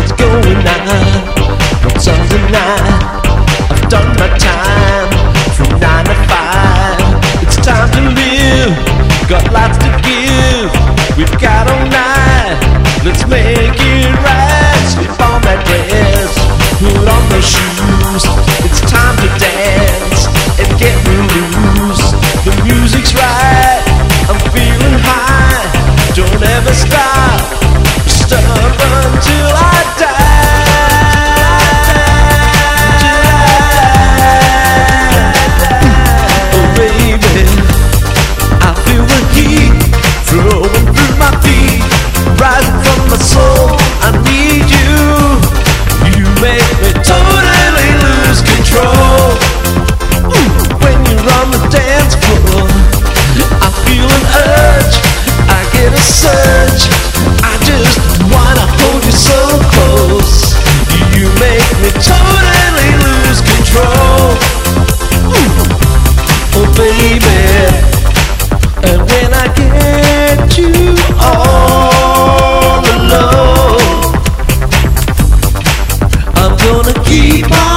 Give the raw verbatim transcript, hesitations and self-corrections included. what's going on. What's on the line? I've done my time from nine to five. It's time to live. Got lots to give. We've got all night. Let's make it right. Slip on that dress. Put on those shoes. It's time to dance and get me loose. The music's right. I'm feeling high. Don't ever stop. Keep on.